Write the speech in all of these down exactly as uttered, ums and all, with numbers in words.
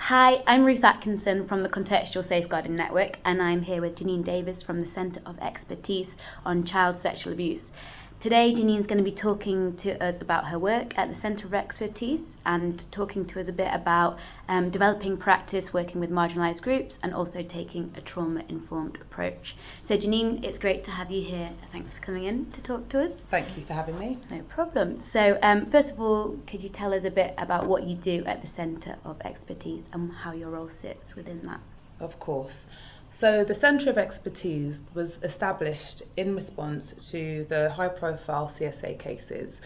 Hi, I'm Ruth Atkinson from the Contextual Safeguarding Network, and I'm here with Janine Davis from the Centre of Expertise on Child Sexual Abuse. Today Janine's going to be talking to us about her work at the Centre of Expertise and talking to us a bit about um, developing practice, working with marginalised groups and also taking a trauma-informed approach. So Janine, it's great to have you here. Thanks for coming in to talk to us. Thank you for having me. No problem. So um, first of all, could you tell us a bit about what you do at the Centre of Expertise and how your role sits within that? Of course. So the Centre of Expertise was established in response to the high-profile C S A cases,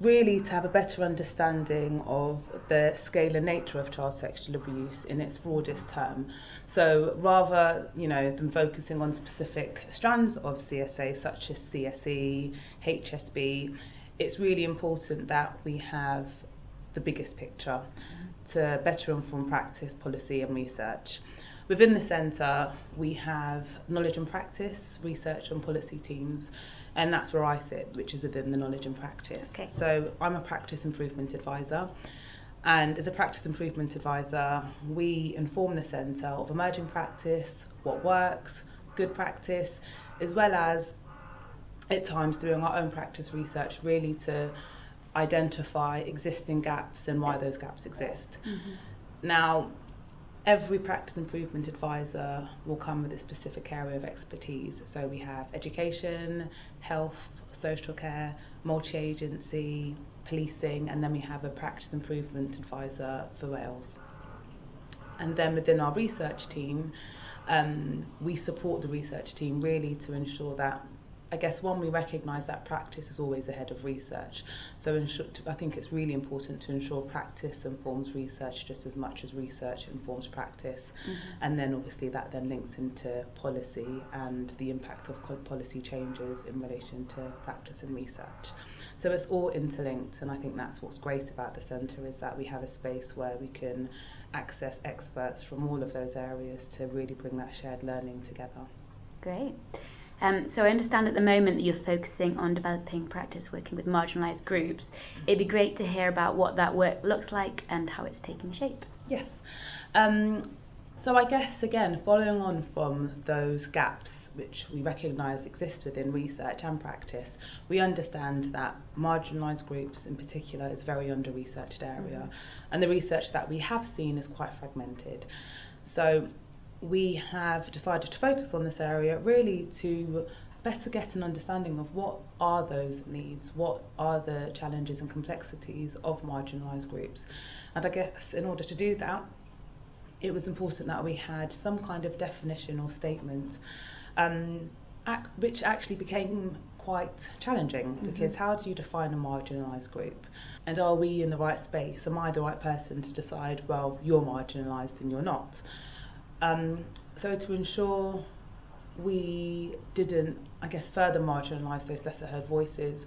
really to have a better understanding of the scale and nature of child sexual abuse in its broadest term. So rather, you know, than focusing on specific strands of C S A such as C S E, H S B, it's really important that we have the biggest picture to better inform practice, policy and research. Within the centre, we have knowledge and practice, research and policy teams, and that's where I sit, which is within the knowledge and practice. Okay. So I'm a practice improvement advisor, and as a practice improvement advisor, we inform the centre of emerging practice, what works, good practice, as well as at times doing our own practice research, really to identify existing gaps and why those gaps exist. Mm-hmm. Now, every practice improvement advisor will come with a specific area of expertise. So we have education, health, social care, multi-agency, policing, and then we have a practice improvement advisor for Wales. And then within our research team, um, we support the research team really to ensure that, I guess, one, we recognise that practice is always ahead of research. So I think it's really important to ensure practice informs research just as much as research informs practice. Mm-hmm. And then obviously that then links into policy and the impact of policy changes in relation to practice and research. So it's all interlinked, and I think that's what's great about the centre is that we have a space where we can access experts from all of those areas to really bring that shared learning together. Great. Um, so I understand at the moment that you're focusing on developing practice working with marginalised groups. It'd be great to hear about what that work looks like and how it's taking shape. Yes. Um, so I guess, again, following on from those gaps which we recognise exist within research and practice, we understand that marginalised groups in particular is a very under-researched area. Mm-hmm. And the research that we have seen is quite fragmented. So we have decided to focus on this area really to better get an understanding of what are those needs, what are the challenges and complexities of marginalised groups. And I guess in order to do that, it was important that we had some kind of definition or statement, um, ac- which actually became quite challenging, because mm-hmm. how do you define a marginalised group? And are we in the right space? Am I the right person to decide, well, you're marginalised and you're not? Um, so to ensure we didn't, I guess, further marginalise those lesser heard voices,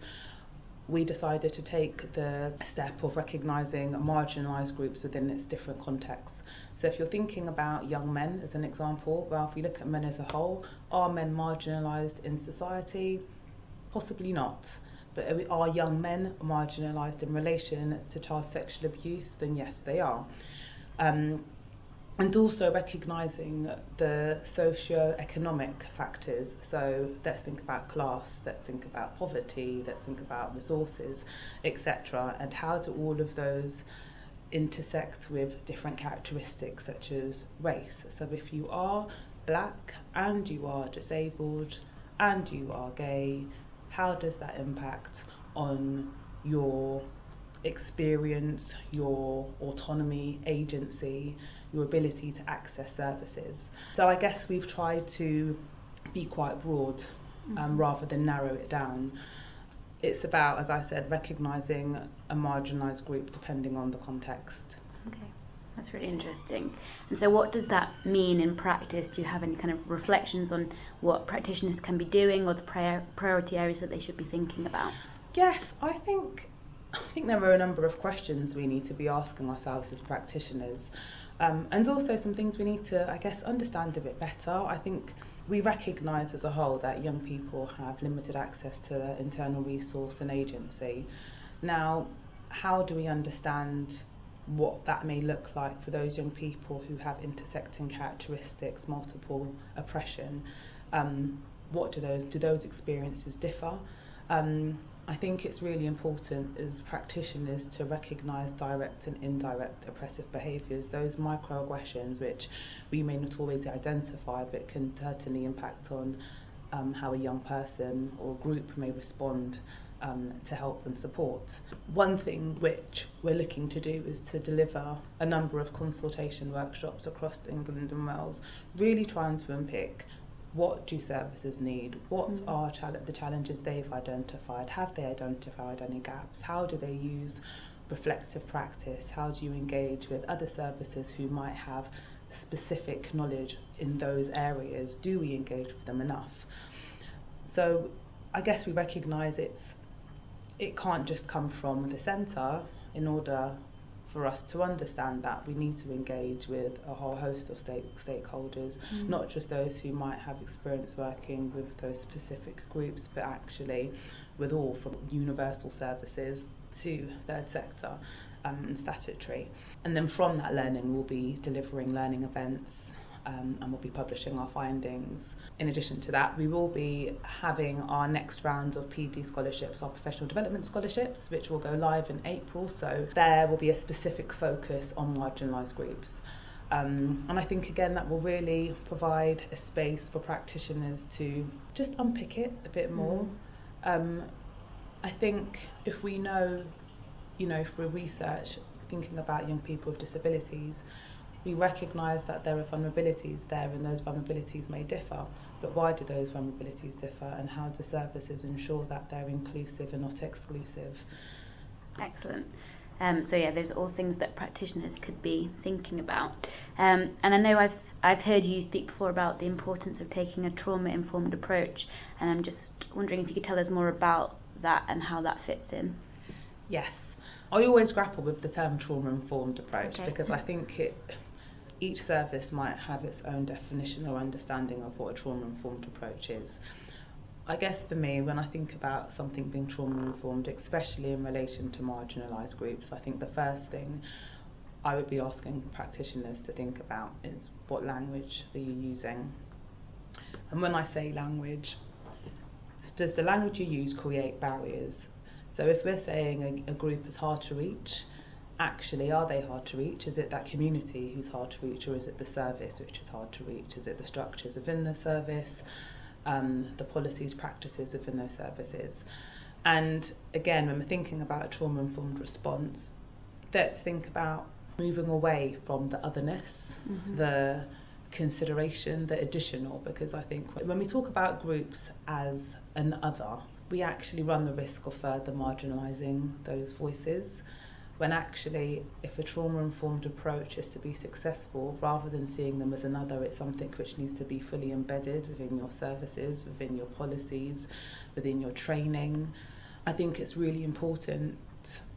we decided to take the step of recognising marginalised groups within its different contexts. So if you're thinking about young men as an example, well, if we look at men as a whole, are men marginalised in society? Possibly not. But are young men marginalised in relation to child sexual abuse? Then yes, they are. Um, And also recognising the socio-economic factors. So let's think about class, let's think about poverty, let's think about resources, et cetera. And how do all of those intersect with different characteristics such as race? So if you are black and you are disabled and you are gay, how does that impact on your experience, your autonomy, agency, your ability to access services? So I guess we've tried to be quite broad um, mm-hmm. rather than narrow it down. It's about, as I said, recognising a marginalised group depending on the context. Okay, that's really interesting. And so what does that mean in practice? Do you have any kind of reflections on what practitioners can be doing or the prior- priority areas that they should be thinking about? Yes, I think I think there are a number of questions we need to be asking ourselves as practitioners, um, and also some things we need to, I guess, understand a bit better. I think we recognise as a whole that young people have limited access to internal resource and agency. Now, how do we understand what that may look like for those young people who have intersecting characteristics, multiple oppression. Um, what do those, do those experiences differ? Um, I think it's really important as practitioners to recognise direct and indirect oppressive behaviours, those microaggressions which we may not always identify but can certainly impact on um, how a young person or group may respond um, to help and support. One thing which we're looking to do is to deliver a number of consultation workshops across England and Wales, really trying to unpick what do services need? What mm-hmm. are chal- the challenges they've identified? Have they identified any gaps? How do they use reflective practice? How do you engage with other services who might have specific knowledge in those areas? Do we engage with them enough? So I guess we recognise it's it can't just come from the centre. In order for us to understand that, we need to engage with a whole host of stake- stakeholders, mm. not just those who might have experience working with those specific groups, but actually with all, from universal services to third sector um, and statutory. And then from that learning, we'll be delivering learning events um, and we'll be publishing our findings. In addition to that, we will be having our next round of P D scholarships, our professional development scholarships, which will go live in April. So there will be a specific focus on marginalised groups. Um, and I think, again, that will really provide a space for practitioners to just unpick it a bit more. Mm. Um, I think if we know, you know, through research, thinking about young people with disabilities, we recognise that there are vulnerabilities there and those vulnerabilities may differ, but why do those vulnerabilities differ and how do services ensure that they're inclusive and not exclusive? Excellent. Um, so yeah, those are all things that practitioners could be thinking about. Um, and I know I've I've heard you speak before about the importance of taking a trauma-informed approach, and I'm just wondering if you could tell us more about that and how that fits in. Yes. I always grapple with the term trauma-informed approach, okay. because I think it... each service might have its own definition or understanding of what a trauma-informed approach is. I guess for me, when I think about something being trauma-informed, especially in relation to marginalised groups, I think the first thing I would be asking practitioners to think about is what language are you using? And when I say language, does the language you use create barriers? So if we're saying a, a group is hard to reach, actually, are they hard to reach? Is it that community who's hard to reach, or is it the service which is hard to reach? Is it the structures within the service, um, the policies, practices within those services? And again, when we're thinking about a trauma-informed response, let's think about moving away from the otherness, mm-hmm. the consideration, the additional, because I think when we talk about groups as an other, we actually run the risk of further marginalising those voices. When actually, if a trauma-informed approach is to be successful, rather than seeing them as another, it's something which needs to be fully embedded within your services, within your policies, within your training. I think it's really important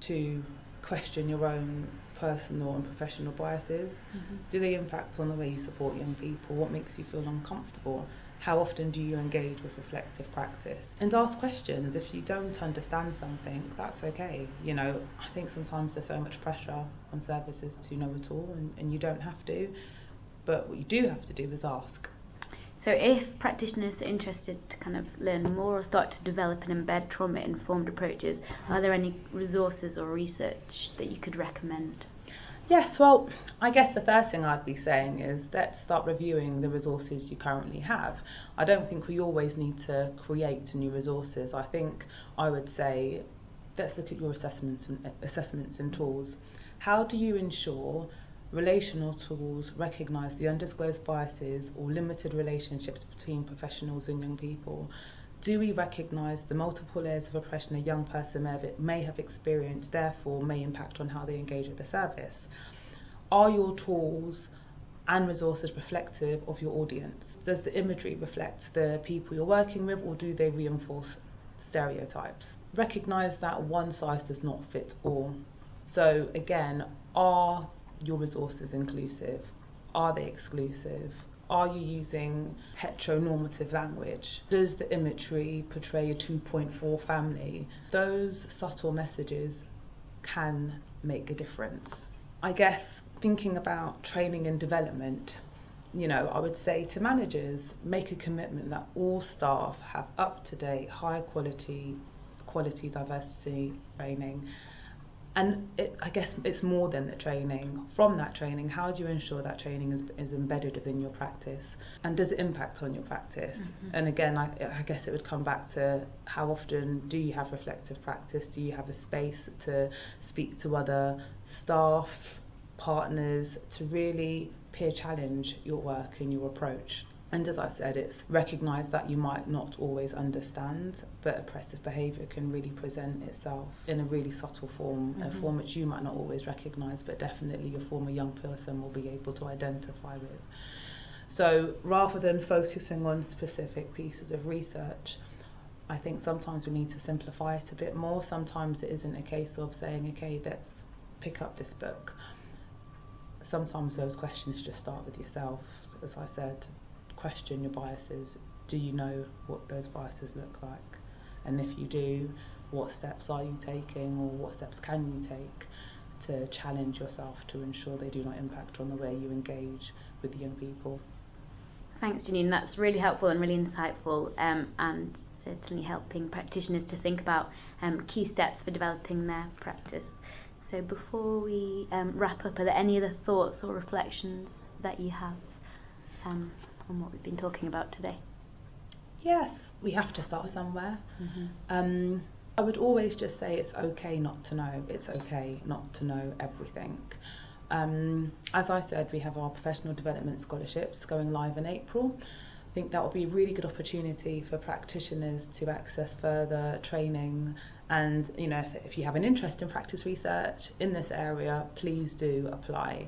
to question your own personal and professional biases. Mm-hmm. Do they impact on the way you support young people? What makes you feel uncomfortable? How often do you engage with reflective practice? And ask questions. If you don't understand something, that's okay. You know, I think sometimes there's so much pressure on services to know it all, and, and you don't have to. But what you do have to do is ask. So if practitioners are interested to kind of learn more or start to develop and embed trauma-informed approaches, are there any resources or research that you could recommend? Yes, well, I guess the first thing I'd be saying is let's start reviewing the resources you currently have. I don't think we always need to create new resources. I think I would say let's look at your assessments and, assessments and tools. How do you ensure relational tools recognise the undisclosed biases or limited relationships between professionals and young people? Do we recognise the multiple layers of oppression a young person may have experienced, therefore may impact on how they engage with the service? Are your tools and resources reflective of your audience? Does the imagery reflect the people you're working with, or do they reinforce stereotypes? Recognise that one size does not fit all. So again, are your resources inclusive? Are they exclusive? Are you using heteronormative language? Does the imagery portray a two point four family? Those subtle messages can make a difference. I guess thinking about training and development, you know, I would say to managers, make a commitment that all staff have up-to-date, high-quality, quality diversity training. And it, I guess it's more than the training. From that training, how do you ensure that training is, is embedded within your practice? And does it impact on your practice? Mm-hmm. And again, I, I guess it would come back to how often do you have reflective practice? Do you have a space to speak to other staff, partners, to really peer challenge your work and your approach? And as I said, it's recognised that you might not always understand, but oppressive behaviour can really present itself in a really subtle form, mm-hmm. a form which you might not always recognise, but definitely your former young person will be able to identify with. So rather than focusing on specific pieces of research, I think sometimes we need to simplify it a bit more. Sometimes it isn't a case of saying, okay, let's pick up this book. Sometimes those questions just start with yourself, as I said. Question your biases. Do you know what those biases look like? And if you do, what steps are you taking, or what steps can you take to challenge yourself to ensure they do not impact on the way you engage with young people? Thanks, Janine. That's really helpful and really insightful, um, and certainly helping practitioners to think about um, key steps for developing their practice. So before we um, wrap up, are there any other thoughts or reflections that you have? Um, on what we've been talking about today? Yes, we have to start somewhere. Mm-hmm. Um, I would always just say it's okay not to know. It's okay not to know everything. Um, as I said, we have our professional development scholarships going live in April. I think that will be a really good opportunity for practitioners to access further training. And, you know, if, if you have an interest in practice research in this area, please do apply.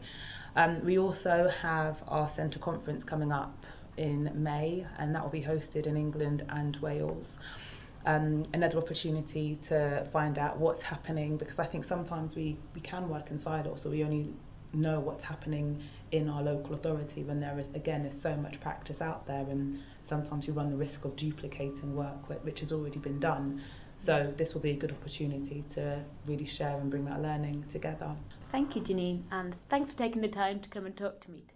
Um, we also have our centre conference coming up in May, and that will be hosted in England and Wales. Um, another opportunity to find out what's happening, because I think sometimes we, we can work in silos, so we only know what's happening in our local authority when there is, again, there's so much practice out there, and sometimes you run the risk of duplicating work which has already been done. So this will be a good opportunity to really share and bring that learning together. Thank you, Janine, and thanks for taking the time to come and talk to me today.